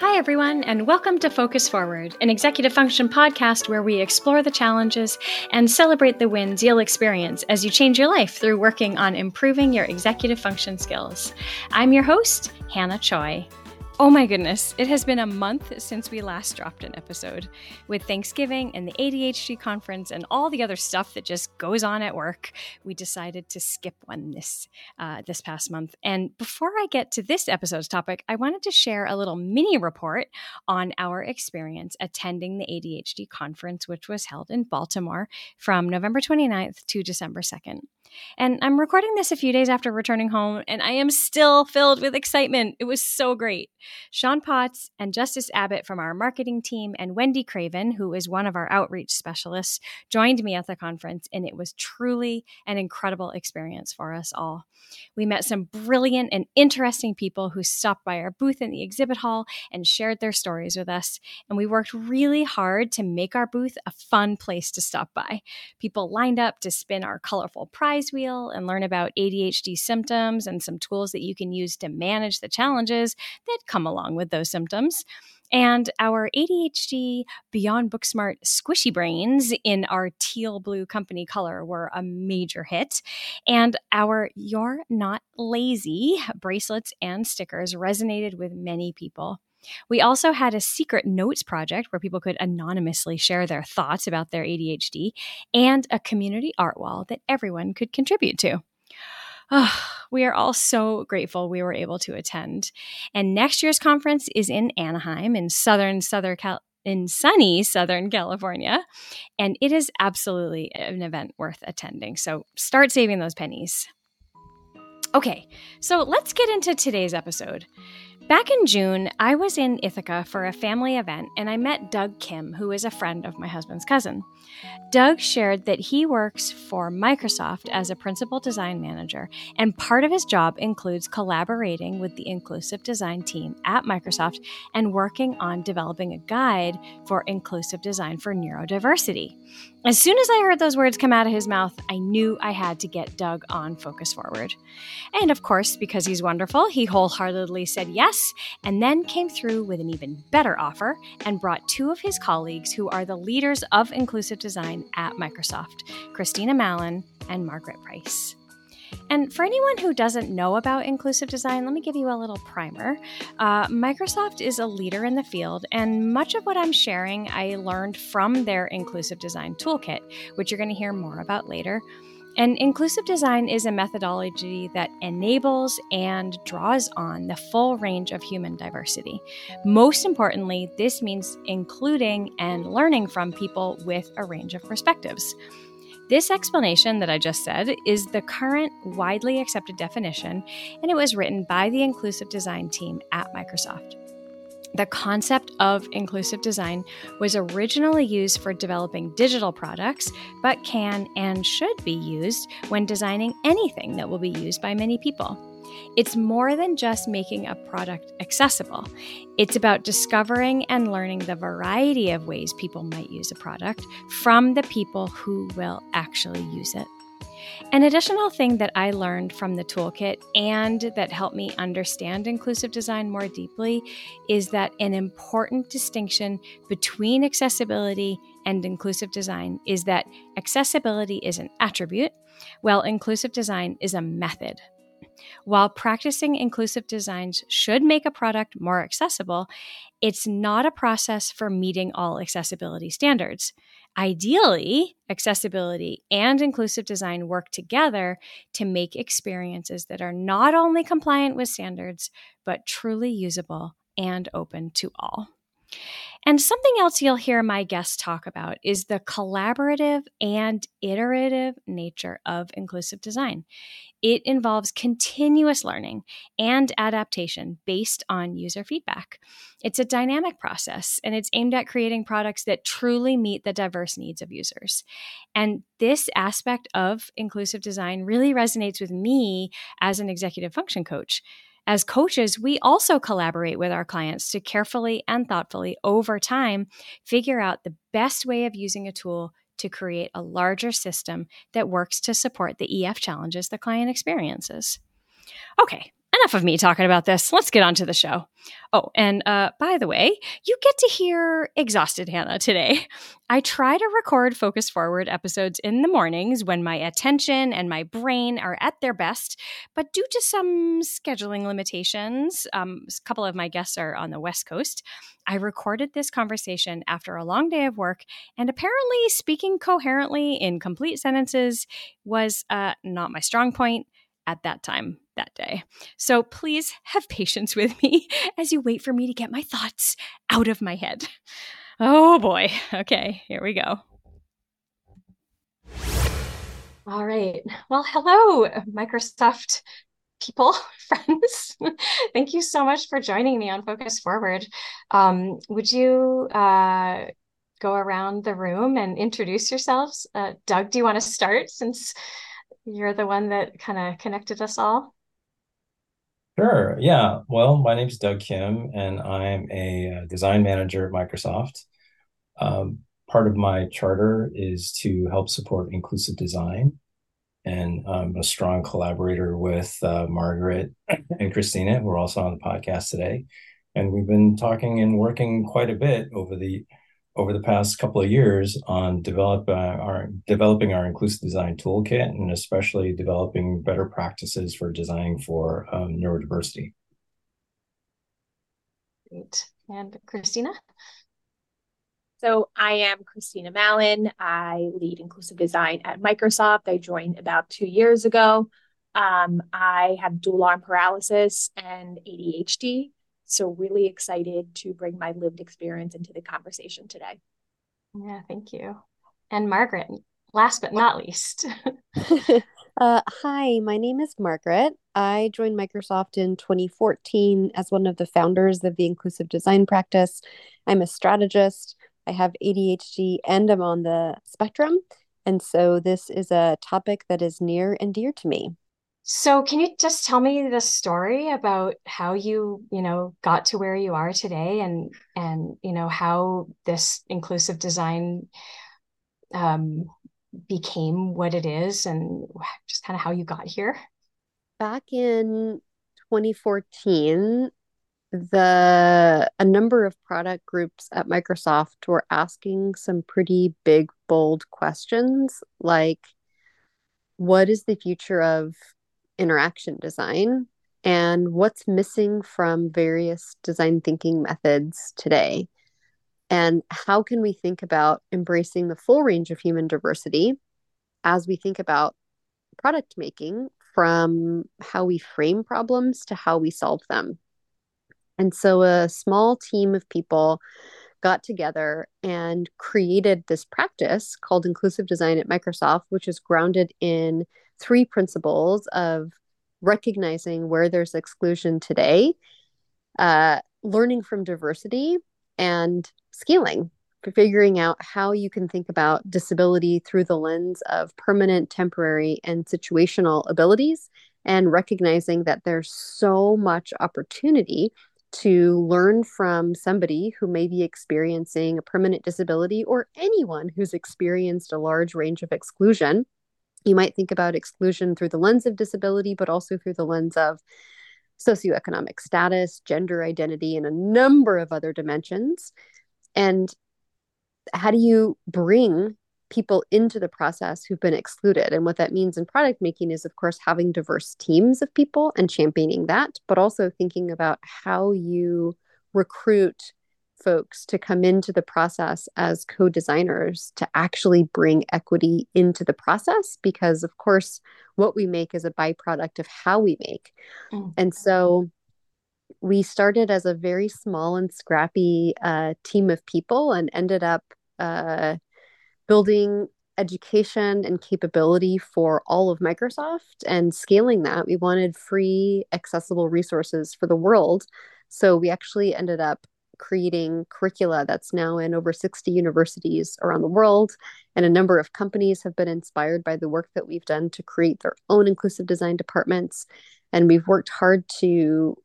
Hi, everyone, and welcome to Focus Forward, an executive function podcast where we explore the challenges and celebrate the wins you'll experience as you change your life through working on improving your executive function skills. I'm your host, Hannah Choi. Oh my goodness, it has been a month since we last dropped an episode. With Thanksgiving and the ADHD conference and all the other stuff that just goes on at work, we decided to skip one this past month. And before I get to this episode's topic, I wanted to share a little mini report on our experience attending the ADHD conference, which was held in Baltimore from November 29th to December 2nd. And I'm recording this a few days after returning home, and I am still filled with excitement. It was so great. Sean Potts and Justice Abbott from our marketing team and Wendy Craven, who is one of our outreach specialists, joined me at the conference, and it was truly an incredible experience for us all. We met some brilliant and interesting people who stopped by our booth in the exhibit hall and shared their stories with us, and we worked really hard to make our booth a fun place to stop by. People lined up to spin our colorful prize wheel and learn about ADHD symptoms and some tools that you can use to manage the challenges that come along with those symptoms. And our ADHD Beyond Booksmart squishy brains in our teal blue company color were a major hit. And our You're Not Lazy bracelets and stickers resonated with many people. We also had a secret notes project where people could anonymously share their thoughts about their ADHD and a community art wall that everyone could contribute to. Oh, we are all so grateful we were able to attend. And next year's conference is in Anaheim in sunny Southern California, and it is absolutely an event worth attending. So start saving those pennies. Okay, so let's get into today's episode. Back in June, I was in Ithaca for a family event, and I met Doug Kim, who is a friend of my husband's cousin. Doug shared that he works for Microsoft as a principal design manager, and part of his job includes collaborating with the inclusive design team at Microsoft and working on developing a guide for inclusive design for neurodiversity. As soon as I heard those words come out of his mouth, I knew I had to get Doug on Focus Forward. And of course, because he's wonderful, he wholeheartedly said yes, and then came through with an even better offer and brought two of his colleagues who are the leaders of inclusive design at Microsoft, Christina Mallon and Margaret Price. And for anyone who doesn't know about inclusive design, let me give you a little primer. Microsoft is a leader in the field, and much of what I'm sharing I learned from their Inclusive Design Toolkit, which you're going to hear more about later. And inclusive design is a methodology that enables and draws on the full range of human diversity. Most importantly, this means including and learning from people with a range of perspectives. This explanation that I just said is the current widely accepted definition, and it was written by the inclusive design team at Microsoft. The concept of inclusive design was originally used for developing digital products, but can and should be used when designing anything that will be used by many people. It's more than just making a product accessible. It's about discovering and learning the variety of ways people might use a product from the people who will actually use it. An additional thing that I learned from the toolkit and that helped me understand inclusive design more deeply is that an important distinction between accessibility and inclusive design is that accessibility is an attribute, while inclusive design is a method. While practicing inclusive designs should make a product more accessible, it's not a process for meeting all accessibility standards. Ideally, accessibility and inclusive design work together to make experiences that are not only compliant with standards, but truly usable and open to all. And something else you'll hear my guests talk about is the collaborative and iterative nature of inclusive design. It involves continuous learning and adaptation based on user feedback. It's a dynamic process, and it's aimed at creating products that truly meet the diverse needs of users. And this aspect of inclusive design really resonates with me as an executive function coach. As coaches, we also collaborate with our clients to carefully and thoughtfully over time figure out the best way of using a tool to create a larger system that works to support the EF challenges the client experiences. Okay, enough of me talking about this. Let's get on to the show. Oh, and by the way, you get to hear Exhausted Hannah today. I try to record Focus Forward episodes in the mornings when my attention and my brain are at their best, but due to some scheduling limitations, a couple of my guests are on the West Coast, I recorded this conversation after a long day of work, and apparently speaking coherently in complete sentences was not my strong point at that time that day. So please have patience with me as you wait for me to get my thoughts out of my head. Oh boy. Okay, here we go. All right. Well, hello, Microsoft people, friends. Thank you so much for joining me on Focus Forward. Would you go around the room and introduce yourselves? Doug, do you want to start since you're the one that kind of connected us all? Sure. Yeah. Well, my name is Doug Kim, and I'm a design manager at Microsoft. Part of my charter is to help support inclusive design, and I'm a strong collaborator with Margaret and Christina, who are also on the podcast today. And we've been talking and working quite a bit over the past couple of years on developing our Inclusive Design Toolkit, and especially developing better practices for designing for neurodiversity. Great. And Christina? So I am Christina Mallon. I lead Inclusive Design at Microsoft. I joined about 2 years ago. I have dual arm paralysis and ADHD. So really excited to bring my lived experience into the conversation today. Yeah, thank you. And Margaret, last but not least. Hi, my name is Margaret. I joined Microsoft in 2014 as one of the founders of the Inclusive Design practice. I'm a strategist. I have ADHD and I'm on the spectrum. And so this is a topic that is near and dear to me. So can you just tell me the story about how you got to where you are today and you know, how this inclusive design became what it is and just kind of how you got here? Back in 2014, a number of product groups at Microsoft were asking some pretty big, bold questions like, what is the future of interaction design, and what's missing from various design thinking methods today? And how can we think about embracing the full range of human diversity as we think about product making, from how we frame problems to how we solve them? And so a small team of people got together and created this practice called Inclusive Design at Microsoft, which is grounded in three principles of recognizing where there's exclusion today, learning from diversity, and scaling, figuring out how you can think about disability through the lens of permanent, temporary, and situational abilities, and recognizing that there's so much opportunity to learn from somebody who may be experiencing a permanent disability or anyone who's experienced a large range of exclusion. You might think about exclusion through the lens of disability, but also through the lens of socioeconomic status, gender identity, and a number of other dimensions. And how do you bring people into the process who've been excluded? And what that means in product making is, of course, having diverse teams of people and championing that, but also thinking about how you recruit folks to come into the process as co-designers to actually bring equity into the process, because of course what we make is a byproduct of how we make. Mm-hmm. And so we started as a very small and scrappy team of people and ended up building education and capability for all of Microsoft and scaling that. We wanted free, accessible resources for the world. So we actually ended up creating curricula that's now in over 60 universities around the world. And a number of companies have been inspired by the work that we've done to create their own inclusive design departments. And we've worked hard to,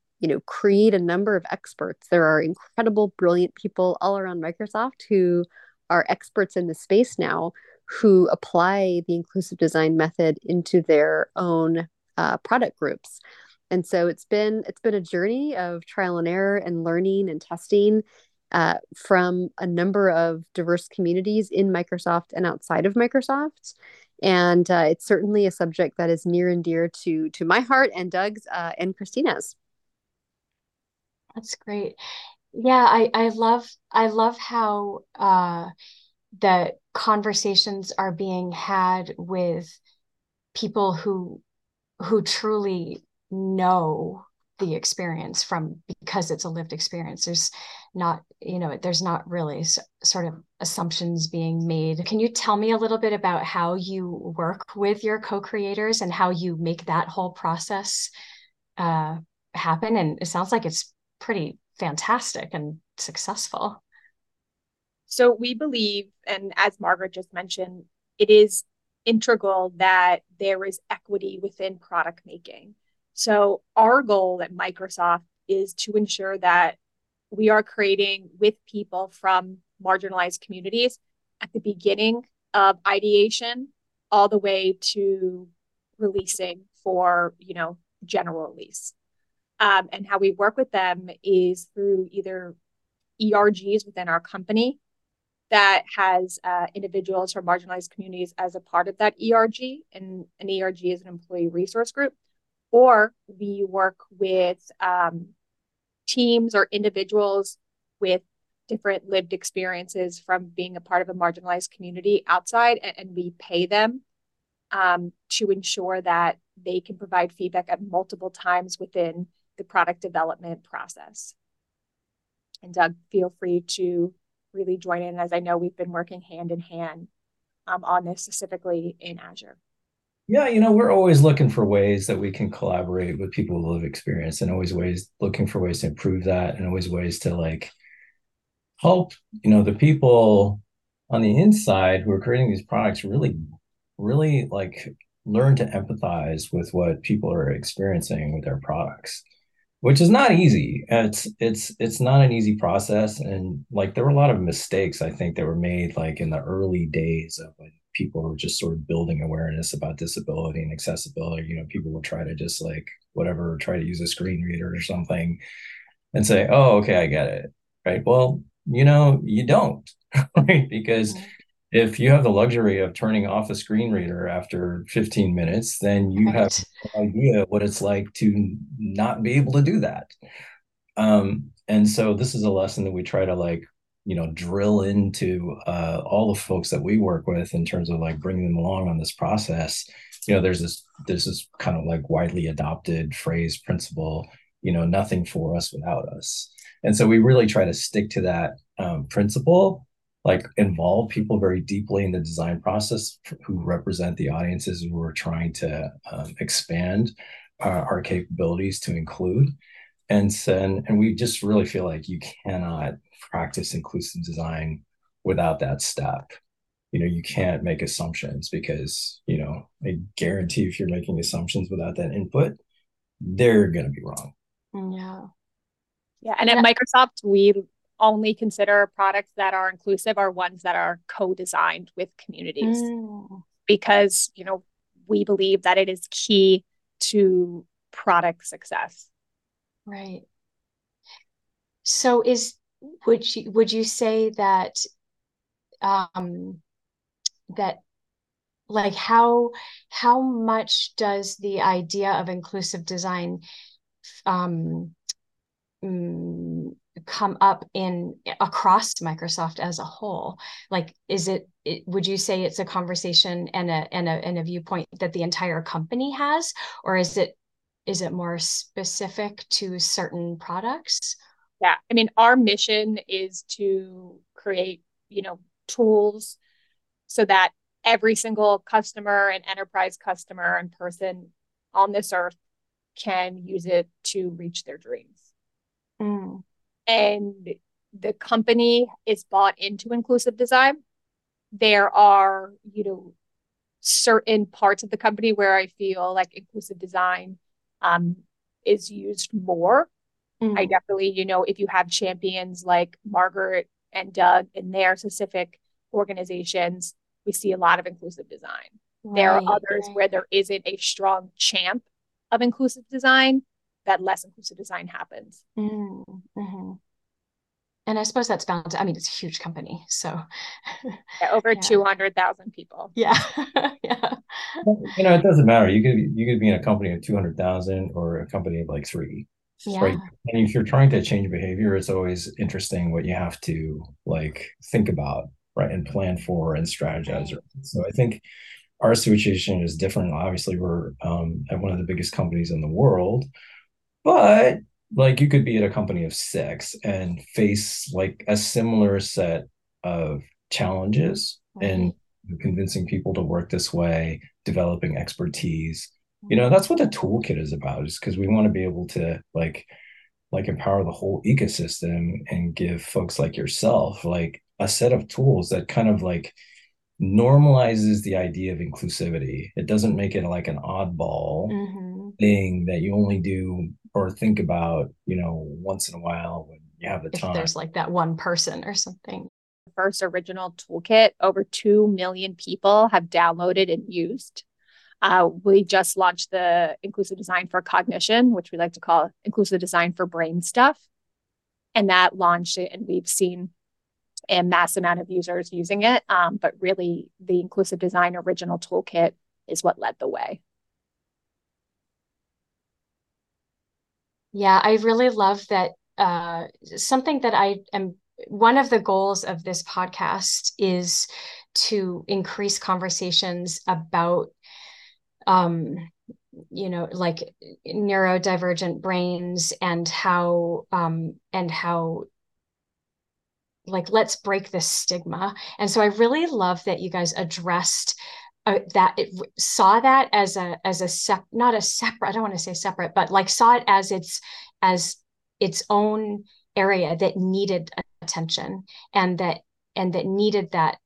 create a number of experts. There are incredible, brilliant people all around Microsoft who are experts in the space now, who apply the inclusive design method into their own product groups. And so it's been a journey of trial and error and learning and testing from a number of diverse communities in Microsoft and outside of Microsoft. And it's certainly a subject that is near and dear to my heart and Doug's and Christina's. That's great. Yeah, I love how the conversations are being had with people who truly know the experience from, because it's a lived experience. There's not really sort of assumptions being made. Can you tell me a little bit about how you work with your co-creators and how you make that whole process happen? And it sounds like it's pretty fantastic and successful. So we believe, and as Margaret just mentioned, it is integral that there is equity within product making. So our goal at Microsoft is to ensure that we are creating with people from marginalized communities at the beginning of ideation all the way to releasing for, general release. And how we work with them is through either ERGs within our company that has individuals from marginalized communities as a part of that ERG, and an ERG is an employee resource group, or we work with teams or individuals with different lived experiences from being a part of a marginalized community outside, and we pay them to ensure that they can provide feedback at multiple times within the product development process. And Doug, feel free to really join in, as I know we've been working hand in hand on this specifically in Azure. Yeah, we're always looking for ways that we can collaborate with people with lived experience, and always ways looking for ways to improve that, and always ways to help, the people on the inside who are creating these products really learn to empathize with what people are experiencing with their products, which is not easy. It's not an easy process. And there were a lot of mistakes, I think, that were made in the early days of when people were just sort of building awareness about disability and accessibility. People would try to just try to use a screen reader or something and say, oh, okay, I get it. Right. Well, you don't, right? Because if you have the luxury of turning off a screen reader after 15 minutes, then you have no idea what it's like to not be able to do that. And so this is a lesson that we try to drill into all the folks that we work with in terms of bringing them along on this process. There's this kind of widely adopted phrase, principle, nothing for us without us. And so we really try to stick to that principle. Involve people very deeply in the design process who represent the audiences who are trying to expand our capabilities to include. And we just really feel you cannot practice inclusive design without that step. You can't make assumptions because, I guarantee if you're making assumptions without that input, they're going to be wrong. Yeah. Yeah. And at Microsoft, we only consider products that are inclusive are ones that are co-designed with communities, because we believe that it is key to product success. Right. So would you say that how much does the idea of inclusive design come up in across Microsoft as a whole? Would you say it's a conversation and a viewpoint that the entire company has, or is it more specific to certain products? Yeah, I mean, our mission is to create, tools so that every single customer and enterprise customer and person on this earth can use it to reach their dreams. Mm. And the company is bought into inclusive design. There are, certain parts of the company where I feel inclusive design is used more. Mm-hmm. I definitely, if you have champions like Margaret and Doug in their specific organizations, we see a lot of inclusive design. Right. There are others where there isn't a strong champ of inclusive design, that less inclusive design happens. Mm-hmm. And I suppose that's bound to, I mean, it's a huge company, so. Yeah, over 200,000 people. Yeah, yeah. You know, it doesn't matter. You could be in a company of 200,000 or a company of like 3. Yeah. Right. And if you're trying to change behavior, it's always interesting what you have to like think about, right, and plan for and strategize. Right. So I think our situation is different. Obviously, we're at one of the biggest companies in the world, but like you could be at a company of 6 and face like a similar set of challenges in convincing people to work this way, developing expertise. You know, that's what the toolkit is about, is because we want to be able to like empower the whole ecosystem and give folks like yourself, like a set of tools that kind of like normalizes the idea of inclusivity. It doesn't make it like an oddball thing that you only do or think about, you know, once in a while when you have the time. If there's like that one person or something. The first original toolkit, over 2 million people have downloaded and used. We just launched the Inclusive Design for Cognition, which we like to call Inclusive Design for Brain Stuff. And that launched it, and we've seen a mass amount of users using it. But really, the Inclusive Design original toolkit is what led the way. Yeah, I really love that. Something that I am, one of the goals of this podcast is to increase conversations about you know, like neurodivergent brains and how like, let's break this stigma. And so I really love that you guys addressed that, it saw that as not a separate, I don't want to say separate, but like saw it as its own area that needed attention and that needed that,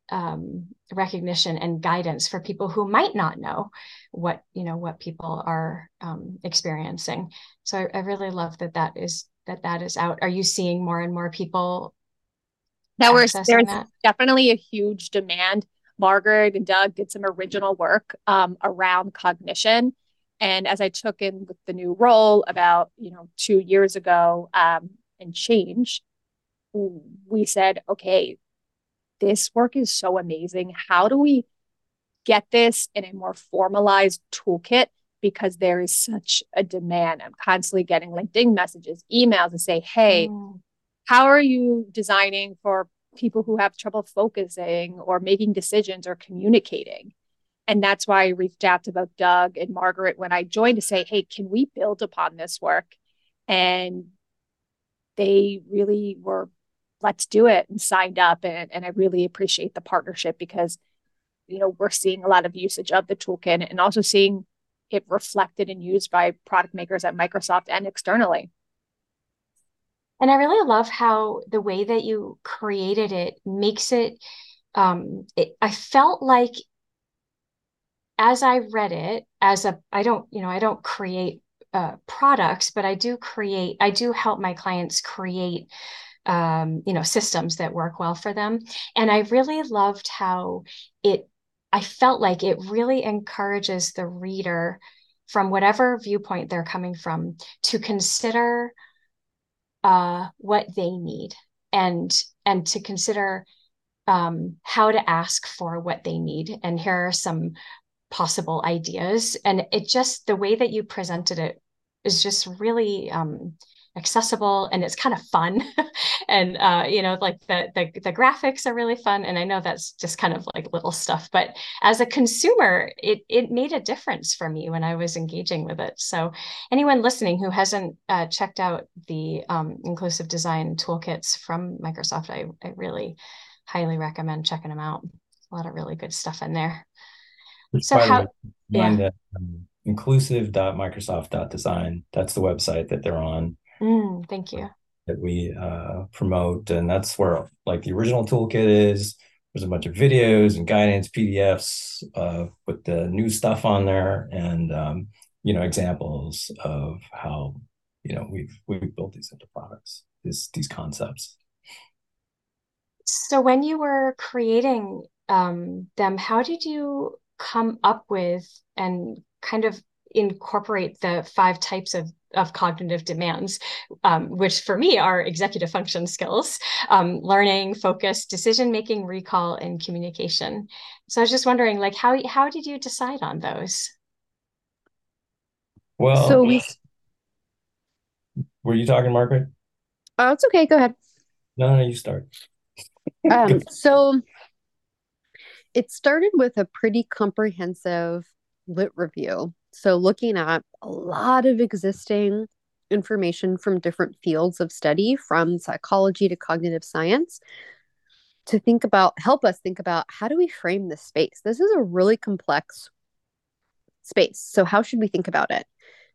recognition and guidance for people who might not know what, you know, what people are experiencing. So I really love that is out. Are you seeing more and more people? There's definitely a huge demand. Margaret and Doug did some original work around cognition. And as I took in with the new role about, you know, 2 years ago and change, we said, okay, this work is so amazing. How do we get this in a more formalized toolkit? Because there is such a demand. I'm constantly getting LinkedIn messages, emails that say, hey, how are you designing for people who have trouble focusing or making decisions or communicating? And that's why I reached out to both Doug and Margaret when I joined to say, hey, can we build upon this work? And they really were, let's do it, and signed up. And I really appreciate the partnership because, you know, we're seeing a lot of usage of the toolkit and also seeing it reflected and used by product makers at Microsoft and externally. And I really love how the way that you created it makes it, I felt like as I read it I don't create products, but I do help my clients create you know, systems that work well for them. And I really loved how I felt like it really encourages the reader from whatever viewpoint they're coming from to consider what they need and to consider how to ask for what they need. And here are some possible ideas. And it just, the way that you presented it is just really, accessible, and it's kind of fun and you know, like the graphics are really fun, and I know that's just kind of like little stuff, but as a consumer it made a difference for me when I was engaging with it. So anyone listening who hasn't checked out the Inclusive Design Toolkits from Microsoft, I really highly recommend checking them out. A lot of really good stuff in there. Inclusive.microsoft.design, that's the website that they're on. Thank you. That we promote. And that's where like the original toolkit is. There's a bunch of videos and guidance, PDFs with the new stuff on there, and you know, examples of how, you know, we've built these into products, these concepts. So when you were creating them, how did you come up with and kind of incorporate the 5 types of cognitive demands, which for me are executive function skills, learning, focus, decision-making, recall, and communication. So I was just wondering, like, how did you decide on those? Well, so were you talking, Margaret? Oh, it's okay. Go ahead. No, you start. So it started with a pretty comprehensive lit review. So looking at a lot of existing information from different fields of study, from psychology to cognitive science, to help us think about, how do we frame this space? This is a really complex space. So how should we think about it?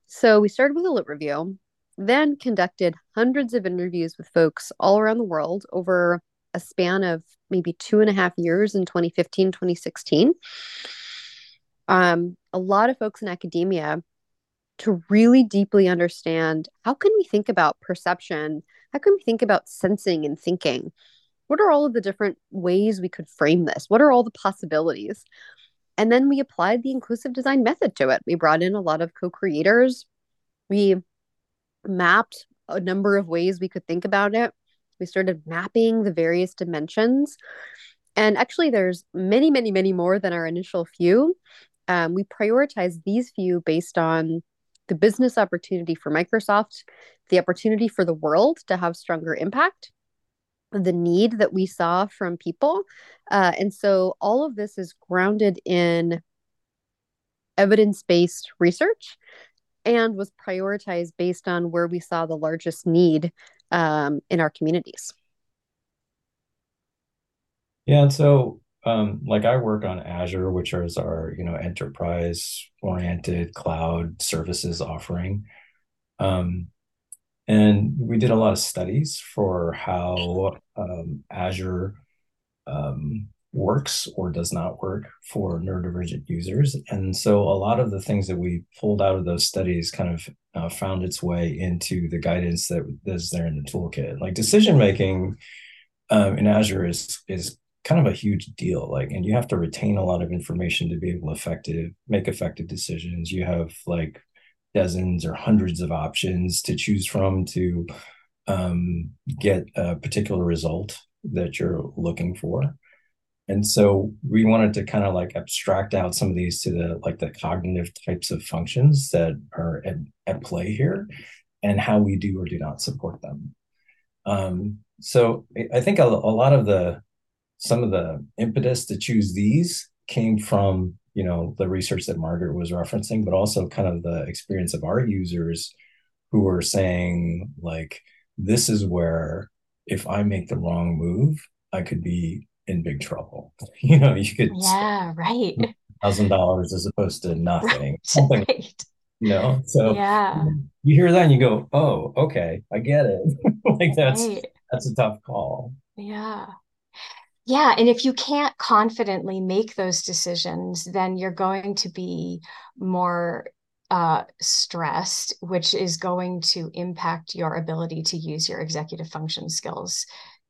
So we started with a lit review, then conducted hundreds of interviews with folks all around the world over a span of maybe 2.5 years in 2015, 2016. A lot of folks in academia, to really deeply understand, how can we think about perception? How can we think about sensing and thinking? What are all of the different ways we could frame this? What are all the possibilities? And then we applied the inclusive design method to it. We brought in a lot of co-creators. We mapped a number of ways we could think about it. We started mapping the various dimensions. And actually, there's many, many, many more than our initial few. We prioritize these few based on the business opportunity for Microsoft, the opportunity for the world to have stronger impact, the need that we saw from people. And so all of this is grounded in evidence-based research and was prioritized based on where we saw the largest need in our communities. Yeah, and so like I work on Azure, which is our enterprise-oriented cloud services offering, and we did a lot of studies for how Azure works or does not work for neurodivergent users, and so a lot of the things that we pulled out of those studies kind of found its way into the guidance that is there in the toolkit. Like decision making in Azure is kind of a huge deal, and you have to retain a lot of information to be able to make effective decisions. You have like dozens or hundreds of options to choose from to get a particular result that you're looking for. And so we wanted to kind of abstract out some of these to the cognitive types of functions that are at play here and how we do or do not support them. So I think some of the impetus to choose these came from, the research that Margaret was referencing, but also kind of the experience of our users who were saying, this is where if I make the wrong move, I could be in big trouble. You could spend right $1,000 as opposed to nothing. Right. Something. Right. So yeah. You hear that and you go, oh, okay, I get it. That's a tough call. Yeah. Yeah, and if you can't confidently make those decisions, then you're going to be more stressed, which is going to impact your ability to use your executive function skills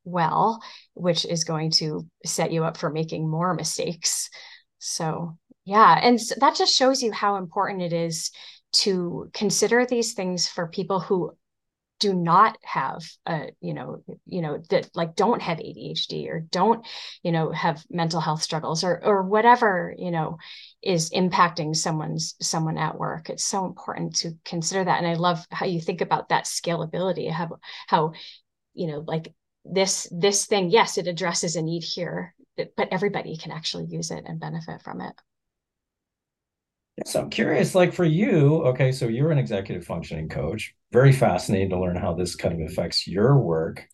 well, which is going to set you up for making more mistakes. So, yeah, and that just shows you how important it is to consider these things for people who do not have don't have ADHD or don't, have mental health struggles or whatever, is impacting someone at work. It's so important to consider that. And I love how you think about that scalability, how this thing, yes, it addresses a need here, but everybody can actually use it and benefit from it. So I'm curious, for you, okay, so you're an executive functioning coach. Very fascinating to learn how this kind of affects your work.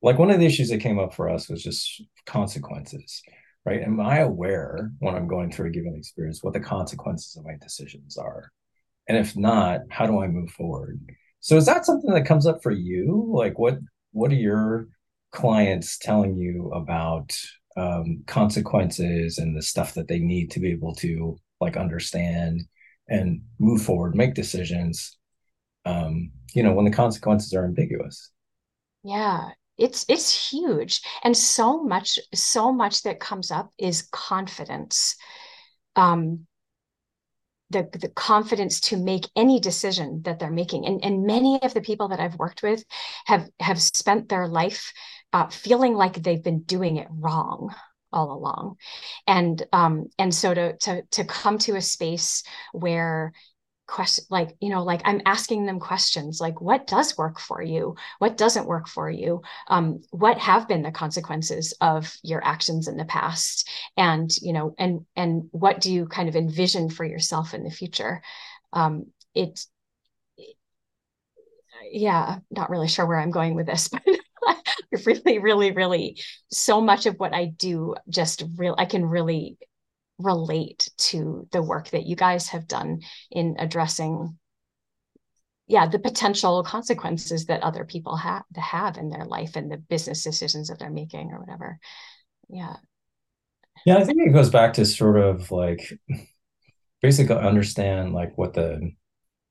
One of the issues that came up for us was just consequences, right? Am I aware when I'm going through a given experience what the consequences of my decisions are? And if not, how do I move forward? So is that something that comes up for you? What are your clients telling you about consequences and the stuff that they need to be able to understand and move forward, make decisions, when the consequences are ambiguous? Yeah, it's huge. And so much that comes up is confidence. the confidence to make any decision that they're making. And many of the people that I've worked with have spent their life feeling like they've been doing it wrong all along. And so to come to a space where I'm asking them questions like, what does work for you? What doesn't work for you? What have been the consequences of your actions in the past? And, and what do you kind of envision for yourself in the future? Not really sure where I'm going with this, but really so much of what I do, I can really relate to the work that you guys have done in addressing the potential consequences that other people have in their life and the business decisions that they're making or whatever. I think it goes back to sort of like basically understand like what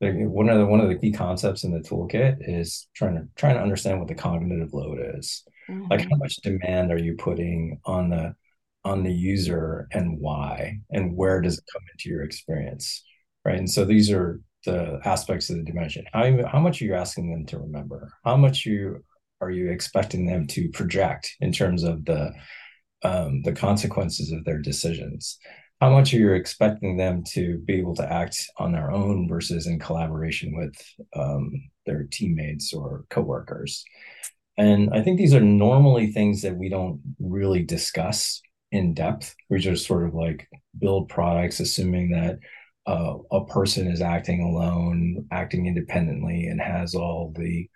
one of the key concepts in the toolkit is trying to understand what the cognitive load is. Mm-hmm. Like how much demand are you putting on the user, and why, and where does it come into your experience, right? And so these are the aspects of the dimension. How much are you asking them to remember? How much are you expecting them to project in terms of the consequences of their decisions? How much are you expecting them to be able to act on their own versus in collaboration with their teammates or coworkers? And I think these are normally things that we don't really discuss in depth. We just sort of like build products, assuming that a person is acting alone, acting independently, and has all the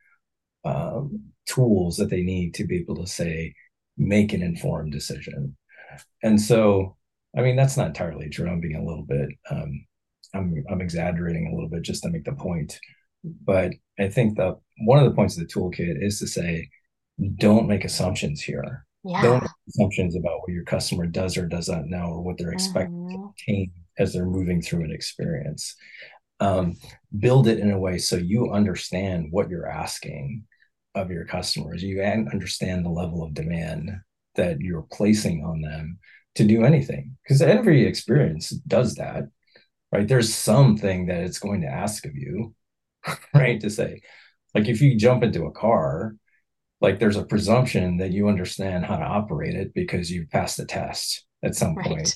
tools that they need to be able to make an informed decision. And so, I mean, that's not entirely true. I'm being a little bit, I'm exaggerating a little bit just to make the point. But I think that one of the points of the toolkit is to say, don't make assumptions here. Yeah. Don't make assumptions about what your customer does or does not know, or what they're expecting to obtain as they're moving through an experience. Build it in a way so you understand what you're asking of your customers. You understand the level of demand that you're placing on them to do anything, because every experience does that, right? There's something that it's going to ask of you, right? To say, like, if you jump into a car, like there's a presumption that you understand how to operate it because you've passed the test at some point.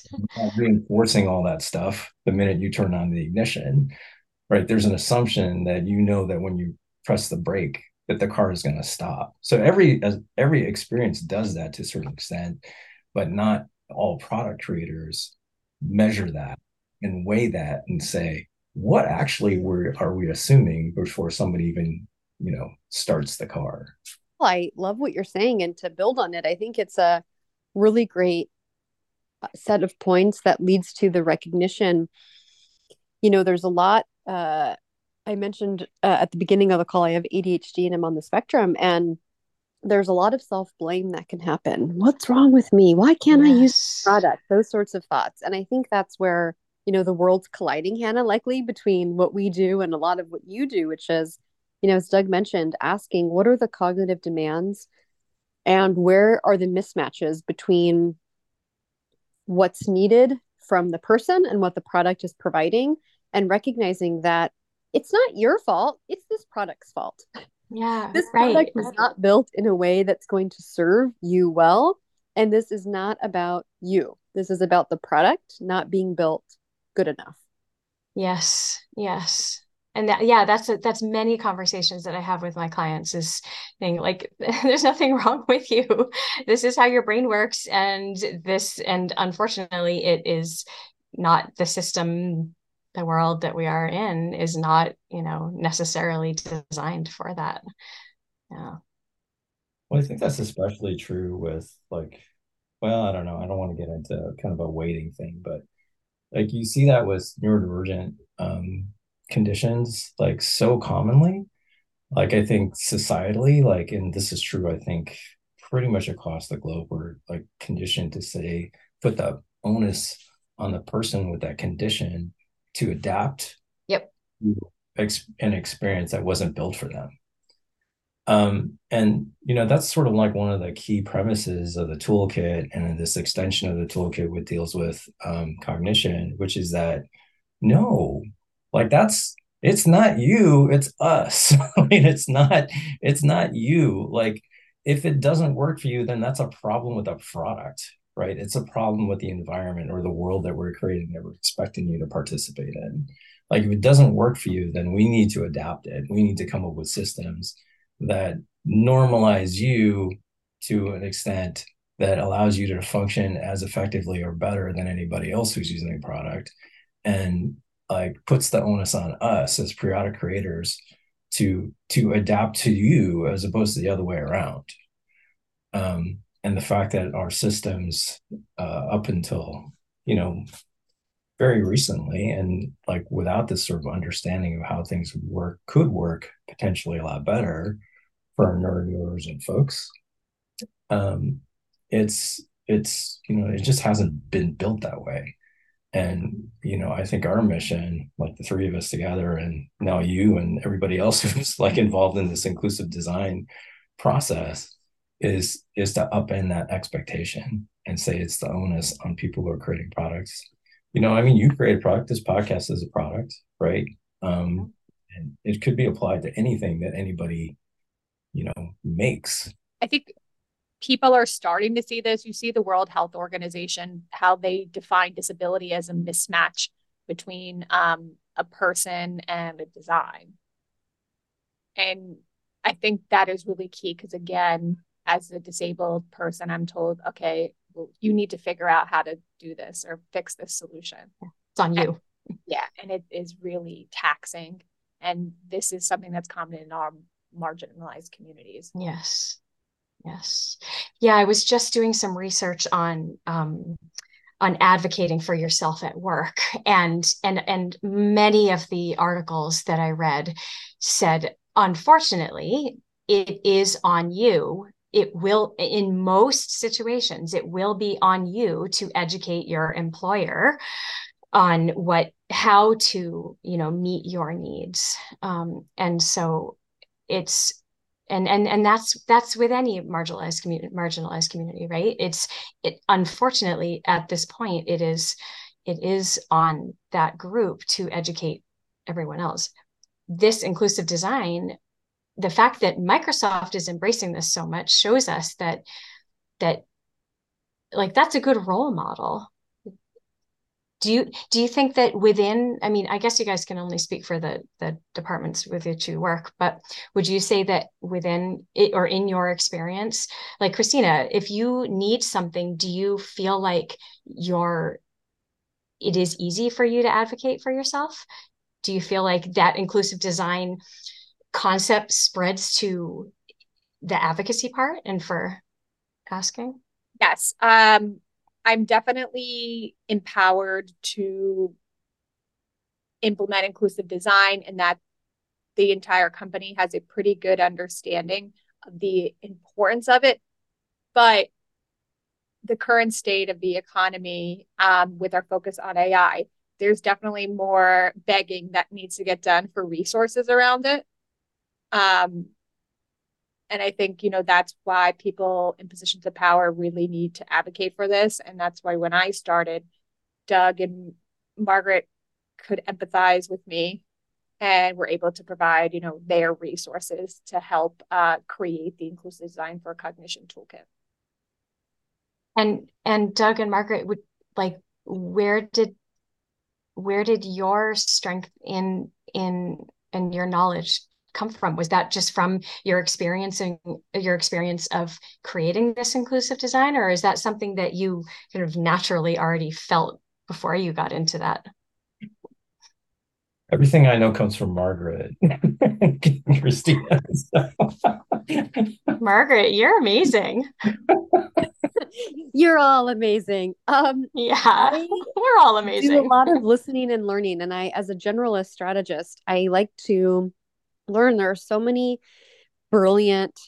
Reinforcing all that stuff the minute you turn on the ignition, right? There's an assumption that you know that when you press the brake, that the car is going to stop. So every experience does that to a certain extent, but not all product creators measure that and weigh that and say, what actually are we assuming before somebody even, starts the car? Well, I love what you're saying. And to build on it, I think it's a really great set of points that leads to the recognition. There's a lot. I mentioned at the beginning of the call, I have ADHD and I'm on the spectrum. And there's a lot of self-blame that can happen. What's wrong with me? Why can't I use this product? Those sorts of thoughts. And I think that's where, the world's colliding, Hannah, likely between what we do and a lot of what you do, which is, as Doug mentioned, asking what are the cognitive demands and where are the mismatches between what's needed from the person and what the product is providing, and recognizing that it's not your fault, it's this product's fault. Yeah, this product was not built in a way that's going to serve you well. And this is not about you. This is about the product not being built good enough. Yes. And that's many conversations that I have with my clients, is thing like, there's nothing wrong with you. This is how your brain works. And unfortunately, it is not the system, the world that we are in is not, necessarily designed for that. Yeah. Well, I think that's especially true with I don't know. I don't want to get into kind of a weighting thing, but like you see that with neurodivergent conditions like so commonly. Like I think societally, like, and this is true I think pretty much across the globe, we're like conditioned to say put the onus on the person with that condition to adapt an experience that wasn't built for them. And that's sort of like one of the key premises of the toolkit, and this extension of the toolkit which deals with cognition, which is that no, like that's, it's not you, it's us. I mean, it's not you. Like, if it doesn't work for you, then that's a problem with the product, right? It's a problem with the environment or the world that we're creating that we're expecting you to participate in. Like, if it doesn't work for you, then we need to adapt it. We need to come up with systems that normalize you to an extent that allows you to function as effectively or better than anybody else who's using the product, and like puts the onus on us as product creators to adapt to you as opposed to the other way around. And the fact that our systems up until, you know, very recently, and like without this sort of understanding of how things work, could work potentially a lot better for our entrepreneurs and folks, it's you know, it just hasn't been built that way. And, you know, I think our mission, like the three of us together, and now you and everybody else who's like involved in this inclusive design process, is to upend that expectation and say it's the onus on people who are creating products. You know, I mean, you create a product, this podcast is a product, right? And it could be applied to anything that anybody, you know, makes. I think people are starting to see this. You see the World Health Organization, how they define disability as a mismatch between a person and a design. And I think that is really key because, again, as a disabled person, I'm told, okay, well, you need to figure out how to do this or fix this solution. It's on you. And, yeah, and it is really taxing. And this is something that's common in our marginalized communities. Yes. Yes. Yeah, I was just doing some research on advocating for yourself at work. And many of the articles that I read said, unfortunately, it is on you. It will, in most situations, it will be on you to educate your employer on how to, you know, meet your needs. And so it's, And that's with any marginalized community, right? It unfortunately at this point it is on that group to educate everyone else. This inclusive design, the fact that Microsoft is embracing this so much shows us that like that's a good role model. Do you think that within, I mean, I guess you guys can only speak for the departments with which you work, but would you say that within it or in your experience, like Christina, if you need something, do you feel like it is easy for you to advocate for yourself? Do you feel like that inclusive design concept spreads to the advocacy part and for asking? Yes. I'm definitely empowered to implement inclusive design, and that the entire company has a pretty good understanding of the importance of it. But the current state of the economy, with our focus on AI, there's definitely more begging that needs to get done for resources around it. And I think, you know, that's why people in positions of power really need to advocate for this. And that's why when I started, Doug and Margaret could empathize with me and were able to provide, you know, their resources to help create the Inclusive Design for Cognition Toolkit. And Doug and Margaret, would like, where did your strength in your knowledge come from? Was that just from your experience of creating this inclusive design, or is that something that you kind of naturally already felt before you got into that? Everything I know comes from Margaret. Christina. Margaret, you're amazing. You're all amazing. Yeah, we're all amazing. I do a lot of listening and learning, and I, as a generalist strategist, I like to learn. There are so many brilliant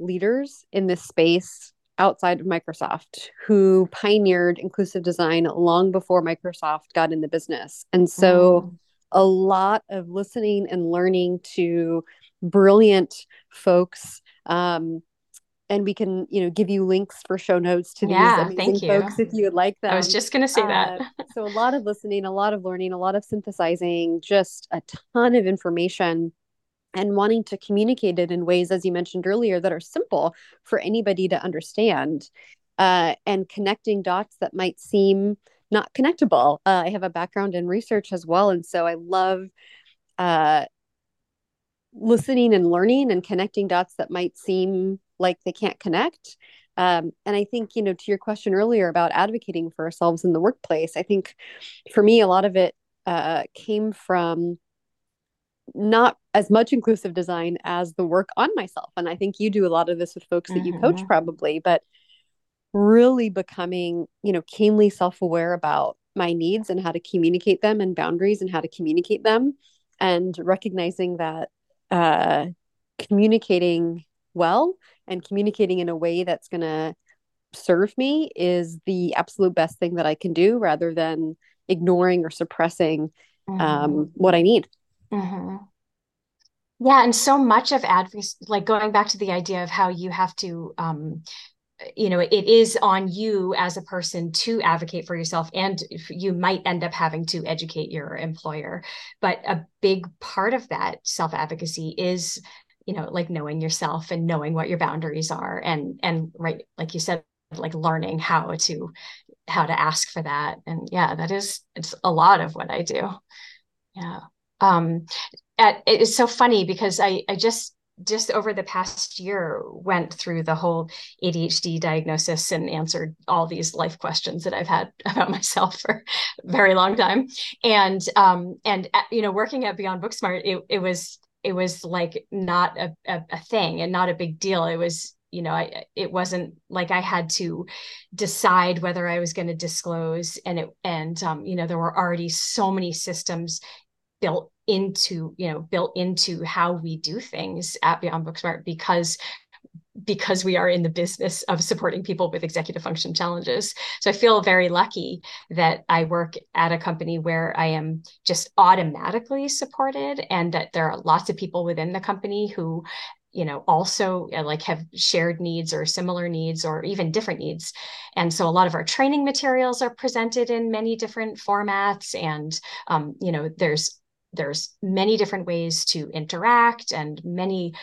leaders in this space outside of Microsoft who pioneered inclusive design long before Microsoft got in the business. And so a lot of listening and learning to brilliant folks and we can, you know, give you links for show notes to these amazing folks if you would like them. I was just going to say that. So a lot of listening, a lot of learning, a lot of synthesizing, just a ton of information, and wanting to communicate it in ways, as you mentioned earlier, that are simple for anybody to understand, and connecting dots that might seem not connectable. I have a background in research as well. And so I love listening and learning and connecting dots that might seem like they can't connect. And I think, you know, to your question earlier about advocating for ourselves in the workplace, I think for me, a lot of it came from not as much inclusive design as the work on myself. And I think you do a lot of this with folks that you coach probably, but really becoming, you know, keenly self-aware about my needs and how to communicate them, and boundaries and how to communicate them, and recognizing that communicating well and communicating in a way that's going to serve me is the absolute best thing that I can do, rather than ignoring or suppressing what I need. Mm-hmm. Yeah. And so much of advocacy, like going back to the idea of how you have to, you know, it is on you as a person to advocate for yourself, and you might end up having to educate your employer. But a big part of that self-advocacy is, you know, like knowing yourself and knowing what your boundaries are, and right, like you said, like learning how to ask for that. And yeah, it's a lot of what I do. Yeah. It's so funny because I just over the past year went through the whole ADHD diagnosis and answered all these life questions that I've had about myself for a very long time. And you know, working at Beyond Booksmart, it was like not a thing and not a big deal. It was, you know, it wasn't like I had to decide whether I was going to disclose, you know, there were already so many systems built into how we do things at Beyond Booksmart, because we are in the business of supporting people with executive function challenges. So I feel very lucky that I work at a company where I am just automatically supported, and that there are lots of people within the company who, you know, also like have shared needs or similar needs or even different needs. And so a lot of our training materials are presented in many different formats, and, you know, there's many different ways to interact and many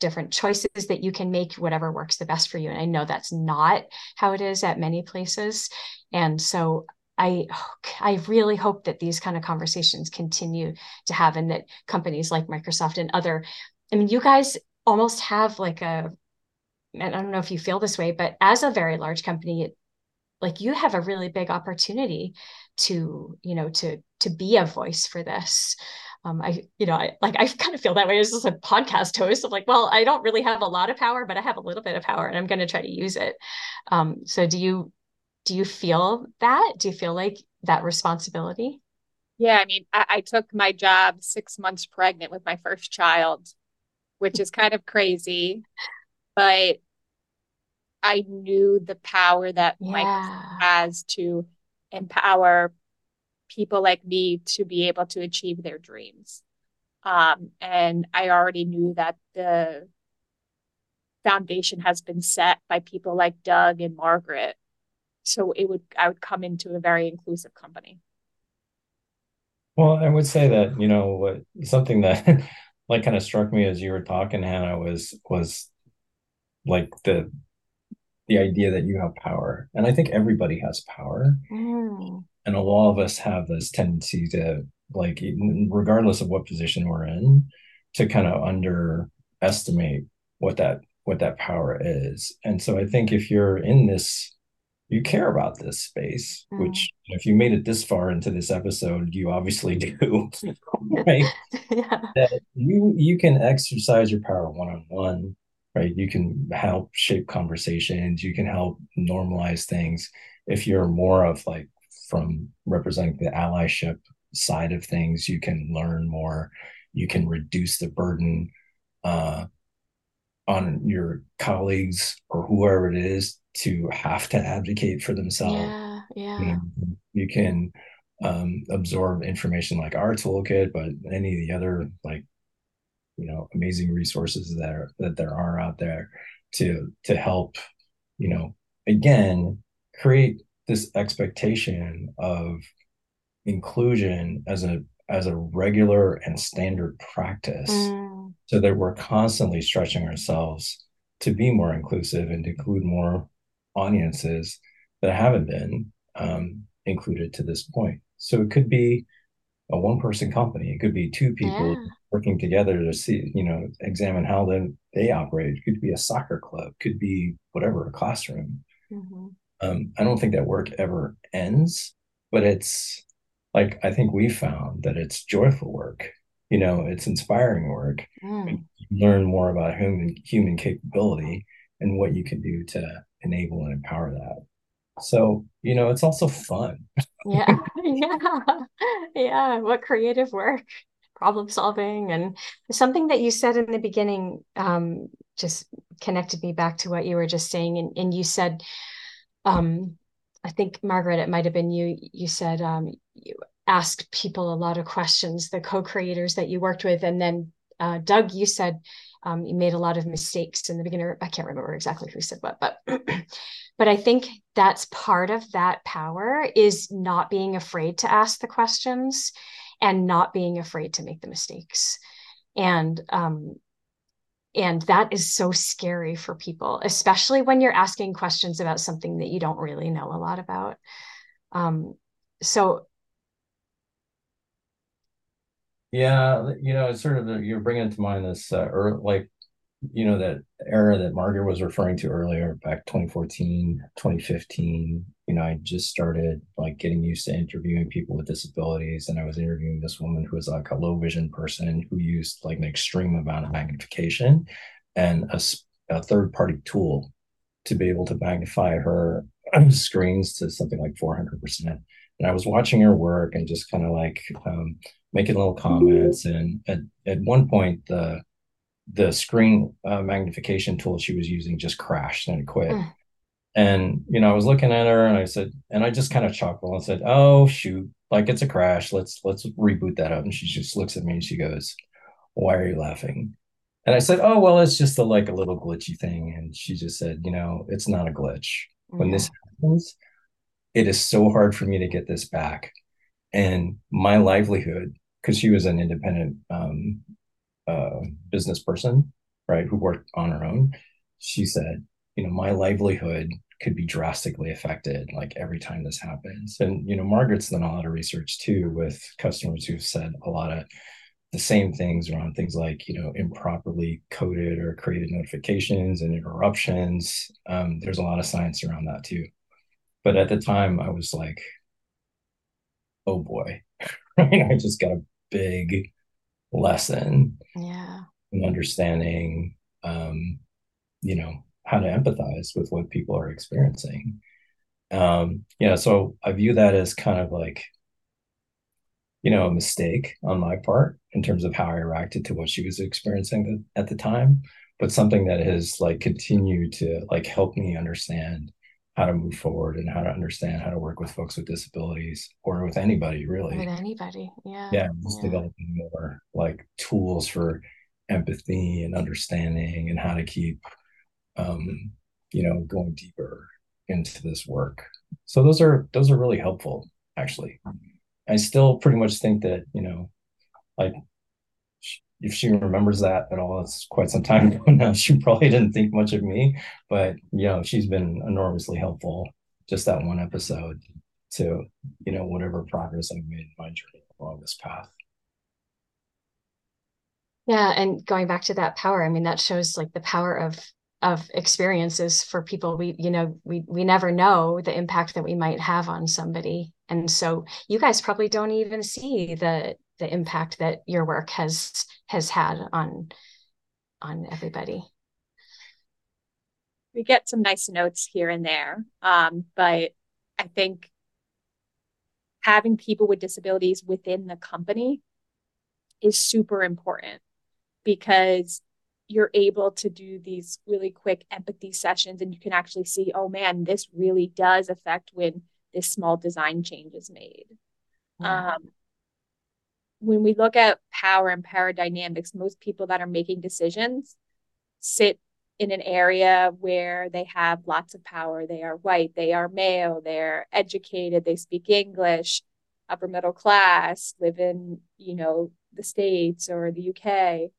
different choices that you can make, whatever works the best for you. And I know that's not how it is at many places. And so I really hope that these kind of conversations continue to have, and that companies like Microsoft and other, I mean, you guys almost have like a, and I don't know if you feel this way, but as a very large company, like you have a really big opportunity to, you know, to be a voice for this. I kind of feel that way as just a podcast host of like, well, I don't really have a lot of power, but I have a little bit of power, and I'm going to try to use it. So do you feel that? Do you feel like that responsibility? Yeah. I mean, I took my job 6 months pregnant with my first child, which is kind of crazy, but I knew the power that Microsoft has to empower people like me to be able to achieve their dreams. And I already knew that the foundation has been set by people like Doug and Margaret. So I would come into a very inclusive company. Well, I would say that, you know, something that like kind of struck me as you were talking, Hannah, was like the idea that you have power. And I think everybody has power. Mm. And a lot of us have this tendency to, like, regardless of what position we're in, to kind of underestimate what that power is. And so I think if you're in this, you care about this space, which if you made it this far into this episode, you obviously do, right? Yeah. That you can exercise your power one-on-one, right? You can help shape conversations. You can help normalize things. If you're more of like from representing the allyship side of things, you can learn more. You can reduce the burden on your colleagues or whoever it is to have to advocate for themselves. Yeah, yeah. You can absorb information like our toolkit, but any of the other like amazing resources that there are out there to help, again, create this expectation of inclusion as a regular and standard practice, so that we're constantly stretching ourselves to be more inclusive and to include more audiences that haven't been included to this point. So it could be a one-person company. It could be two people working together to see, examine how they operate. It could be a soccer club. It could be whatever, a classroom. Mm-hmm. I don't think that work ever ends, but it's like, I think we found that it's joyful work. It's inspiring work. You learn more about human capability and what you can do to enable and empower that. So, it's also fun. Yeah. What creative work, problem solving, and something that you said in the beginning just connected me back to what you were just saying. And you said, I think, Margaret, it might've been you, you said you asked people a lot of questions, the co-creators that you worked with. And then Doug, you said you made a lot of mistakes in the beginning. I can't remember exactly who said what, but I think that's part of that power, is not being afraid to ask the questions and not being afraid to make the mistakes. And that is so scary for people, especially when you're asking questions about something that you don't really know a lot about. Yeah, it's sort of you're bringing to mind this, that era that Margaret was referring to earlier, back 2014, 2015. I just started getting used to interviewing people with disabilities, and I was interviewing this woman who was a low vision person who used an extreme amount of magnification and a third party tool to be able to magnify her screens to something like 400%. And I was watching her work and just kind of making little comments. And at one point, the screen magnification tool she was using just crashed and it quit. And, I was looking at her and I said, and I just kind of chuckled and said, oh, shoot, it's a crash. Let's reboot that up. And she just looks at me and she goes, why are you laughing? And I said, oh, well, it's just a little glitchy thing. And she just said, it's not a glitch. When this happens, it is so hard for me to get this back. And my livelihood, because she was an independent business person, right, who worked on her own, she said, my livelihood could be drastically affected, every time this happens. And, Margaret's done a lot of research, too, with customers who've said a lot of the same things around things like, improperly coded or created notifications and interruptions. There's a lot of science around that, too. But at the time, I was like, oh boy, I just got a big lesson in understanding, how to empathize with what people are experiencing. So I view that as kind of a mistake on my part in terms of how I reacted to what she was experiencing at the time, but something that has continued to help me understand how to move forward and how to understand how to work with folks with disabilities, or with anybody, really. With anybody, yeah. Yeah, just developing more tools for empathy and understanding, and how to keep, going deeper into this work. So those are really helpful, actually. I still pretty much think that, if she remembers that at all, it's quite some time ago now. She probably didn't think much of me, but she's been enormously helpful. Just that one episode to, whatever progress I've made in my journey along this path. Yeah. And going back to that power, I mean, that shows the power of experiences for people. We never know the impact that we might have on somebody. And so you guys probably don't even see the impact that your work has had on everybody. We get some nice notes here and there, but I think having people with disabilities within the company is super important, because you're able to do these really quick empathy sessions and you can actually see, oh man, this really does affect when this small design change is made. when we look at power and power dynamics, most people that are making decisions sit in an area where they have lots of power. They are white, they are male, they're educated, they speak English, upper middle class, live in, you know, the States or the UK.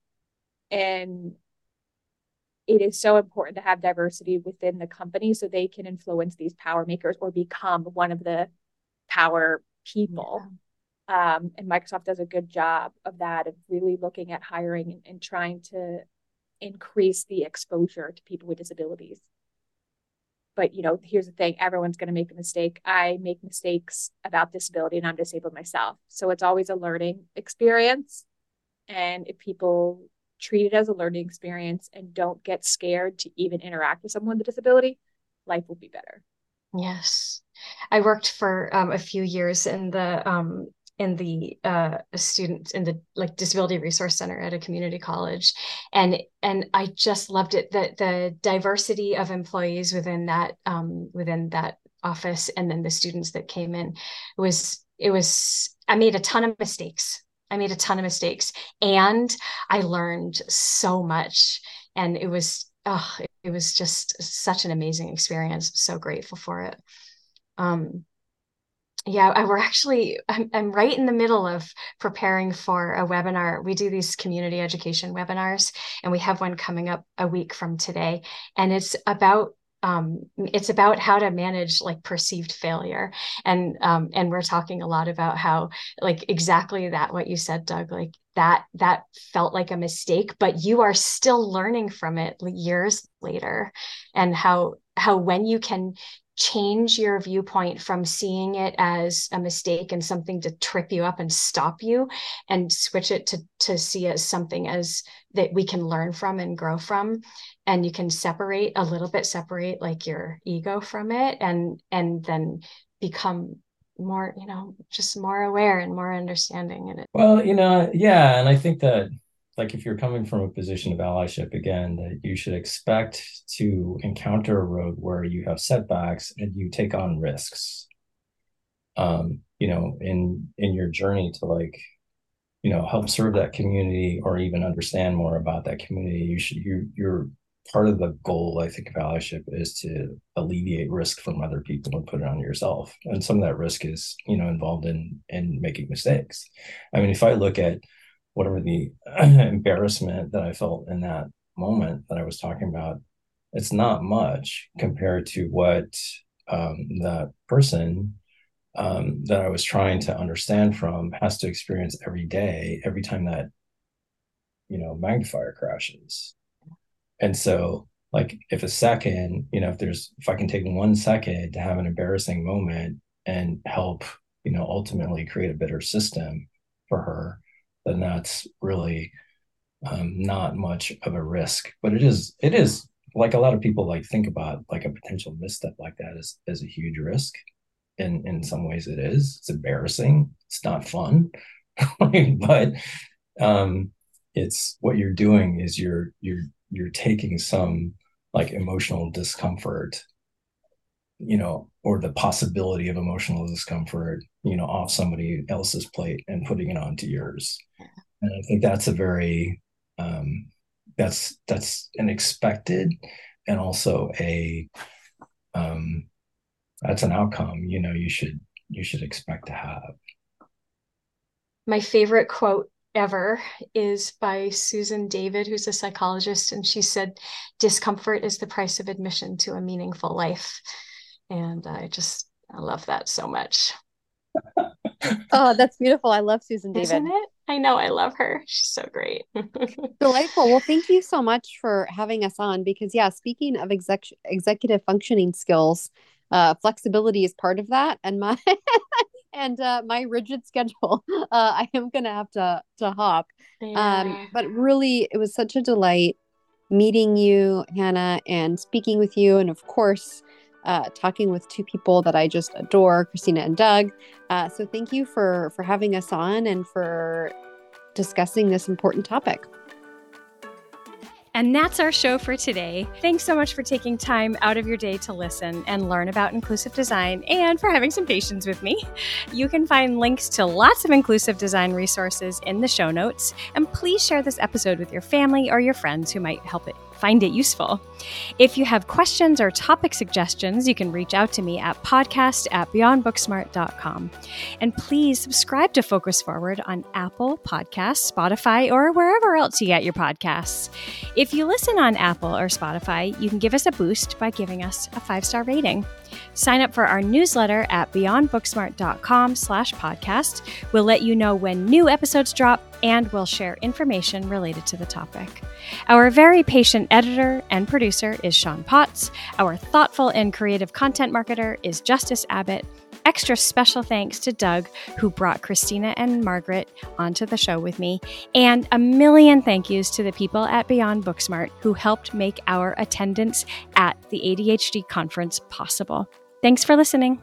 And it is so important to have diversity within the company so they can influence these power makers or become one of the power people. Yeah. And Microsoft does a good job of that, of really looking at hiring and trying to increase the exposure to people with disabilities. But, you know, here's the thing, everyone's going to make a mistake. I make mistakes about disability and I'm disabled myself. So it's always a learning experience. And if people treat it as a learning experience and don't get scared to even interact with someone with a disability, life will be better. Yes. I worked for a few years in the disability resource center at a community college. And I just loved it, that the diversity of employees within that office. And then the students that came in I made a ton of mistakes. And I learned so much, and it was just such an amazing experience. So grateful for it. I'm right in the middle of preparing for a webinar. We do these community education webinars, and we have one coming up a week from today. And it's about how to manage like perceived failure. And we're talking a lot about how, like, exactly that, what you said, Doug, like that felt like a mistake, but you are still learning from it years later, and how when you can change your viewpoint from seeing it as a mistake and something to trip you up and stop you, and switch it to see as something as that we can learn from and grow from. And you can separate like your ego from it, and then become more, you know, just more aware and more understanding in it. Well, you know, yeah. And I think that, like, if you're coming from a position of allyship, again, that you should expect to encounter a road where you have setbacks and you take on risks, you know, in your journey to, like, you know, help serve that community or even understand more about that community. You're part of the goal, I think, of allyship is to alleviate risk from other people and put it on yourself. And some of that risk is, you know, involved in making mistakes. I mean, if I look at whatever the embarrassment that I felt in that moment that I was talking about, it's not much compared to what that person that I was trying to understand from has to experience every day, every time that, you know, magnifier crashes. And so, like, if a second, you know, if I can take 1 second to have an embarrassing moment and help, you know, ultimately create a better system for her, then that's really not much of a risk. But it is like, a lot of people like think about like a potential misstep like that as a huge risk. And in some ways it is, it's embarrassing. It's not fun, but it's what you're doing is you're taking some like emotional discomfort, you know, or the possibility of emotional discomfort, you know, off somebody else's plate and putting it onto yours. And I think that's a very, that's an expected, and also that's an outcome, you know, you should expect to have. My favorite quote ever is by Susan David, who's a psychologist. And she said, discomfort is the price of admission to a meaningful life. And I love that so much. Oh, that's beautiful. I love Susan David. Isn't it? I know. I love her. She's so great. Delightful. Well, thank you so much for having us on, because, yeah, speaking of executive functioning skills, flexibility is part of that. And my my rigid schedule, I am going to have to hop. Yeah. But really, it was such a delight meeting you, Hannah, and speaking with you. And of course, talking with two people that I just adore, Christina and Doug. So thank you for having us on and for discussing this important topic. And that's our show for today. Thanks so much for taking time out of your day to listen and learn about inclusive design and for having some patience with me. You can find links to lots of inclusive design resources in the show notes. And please share this episode with your family or your friends who might find it useful. If you have questions or topic suggestions, you can reach out to me at podcast@beyondbooksmart.com. And please subscribe to Focus Forward on Apple Podcasts, Spotify, or wherever else you get your podcasts. If you listen on Apple or Spotify, you can give us a boost by giving us a 5-star rating. Sign up for our newsletter at beyondbooksmart.com/podcast. We'll let you know when new episodes drop, and we'll share information related to the topic. Our very patient editor and producer is Sean Potts. Our thoughtful and creative content marketer is Justice Abbott. Extra special thanks to Doug, who brought Christina and Margaret onto the show with me. And a million thank yous to the people at Beyond Booksmart who helped make our attendance at the ADHD conference possible. Thanks for listening.